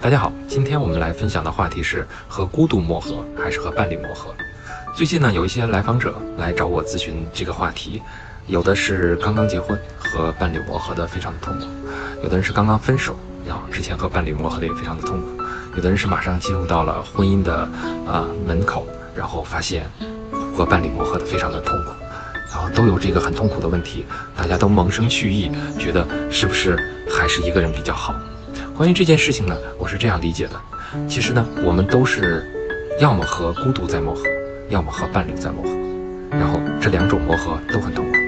大家好，今天我们来分享的话题是和孤独磨合还是和伴侣磨合。最近呢，有一些来访者来找我咨询这个话题，有的是刚刚结婚和伴侣磨合的非常的痛苦，有的人是刚刚分手，然后之前和伴侣磨合的也非常的痛苦，有的人是马上进入到了婚姻的门口，然后发现和伴侣磨合的非常的痛苦，然后都有这个很痛苦的问题，大家都萌生蓄意，觉得是不是还是一个人比较好。关于这件事情呢，我是这样理解的，其实呢，我们都是要么和孤独在磨合，要么和伴侣在磨合，然后这两种磨合都很痛苦，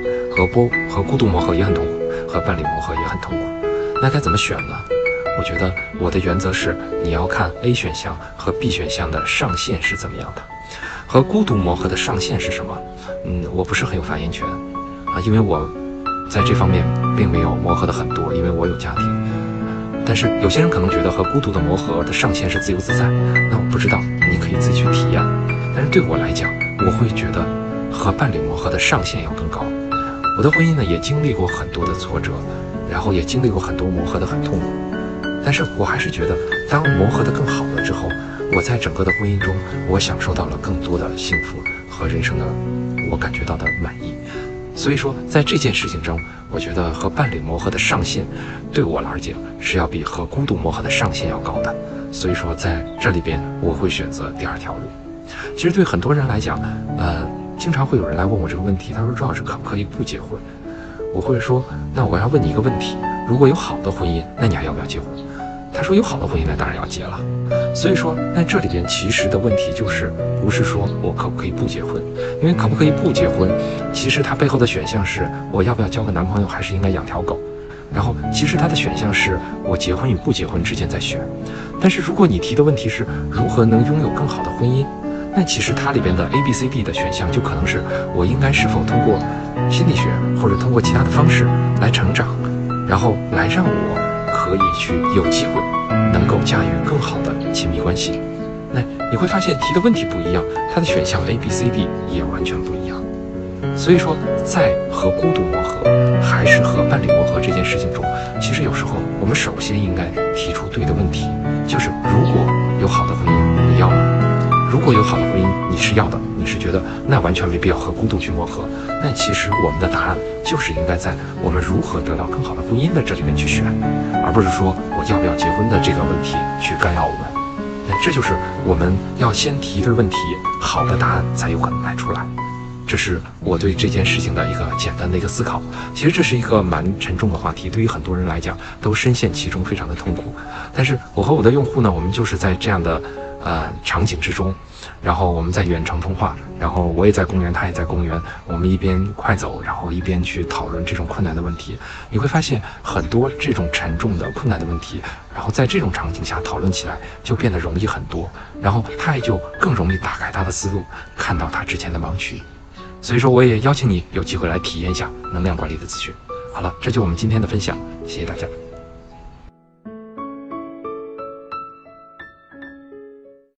和孤独磨合也很痛苦，和伴侣磨合也很痛苦，那该怎么选呢？我觉得我的原则是，你要看 A 选项和 B 选项的上限是怎么样的。和孤独磨合的上限是什么？我不是很有发言权啊，因为我在这方面并没有磨合的很多，因为我有家庭。但是有些人可能觉得和孤独的磨合的上限是自由自在，那我不知道，你可以自己去体验。但是对我来讲，我会觉得和伴侣磨合的上限要更高。我的婚姻呢，也经历过很多的挫折，然后也经历过很多磨合的很痛苦。但是我还是觉得，当磨合的更好了之后，我在整个的婚姻中，我享受到了更多的幸福和人生的我感觉到的满意。所以说，在这件事情中，我觉得和伴侣磨合的上限，对我来讲是要比和孤独磨合的上限要高的。所以说，在这里边我会选择第二条路。其实对很多人来讲，经常会有人来问我这个问题，他说：“周老师，可不可以不结婚？”我会说：“那我要问你一个问题，如果有好的婚姻，那你还要不要结婚？”他说有好的婚姻，那当然要结了。所以说，那这里边其实的问题就是，不是说我可不可以不结婚，因为可不可以不结婚，其实它背后的选项是我要不要交个男朋友，还是应该养条狗。然后，其实它的选项是我结婚与不结婚之间在选。但是如果你提的问题是如何能拥有更好的婚姻，那其实它里边的 A、B、C、D 的选项就可能是我应该是否通过心理学或者通过其他的方式来成长，然后来让我可以去有机会能够驾驭更好的亲密关系。那你会发现提的问题不一样，它的选项 A、B、C、D 也完全不一样。所以说，在和孤独磨合还是和伴侣磨合这件事情中，其实有时候我们首先应该提出对的问题，就是如果有好的婚姻你要吗？如果有好的婚姻你是要的，你是觉得那完全没必要和孤独去磨合，那其实我们的答案就是应该在我们如何得到更好的婚姻的这里面去选，而不是说我要不要结婚的这个问题去干扰我们。那这就是我们要先提对问题，好的答案才有可能来出来。这是我对这件事情的一个简单的一个思考。其实这是一个蛮沉重的话题，对于很多人来讲都深陷其中，非常的痛苦。但是我和我的用户呢，我们就是在这样的场景之中，然后我们在远程通话，然后我也在公园，他也在公园，我们一边快走，然后一边去讨论这种困难的问题。你会发现很多这种沉重的困难的问题，然后在这种场景下讨论起来就变得容易很多，然后他也就更容易打开他的思路，看到他之前的盲区。所以说，我也邀请你有机会来体验一下能量管理的咨询。好了，这就是我们今天的分享，谢谢大家。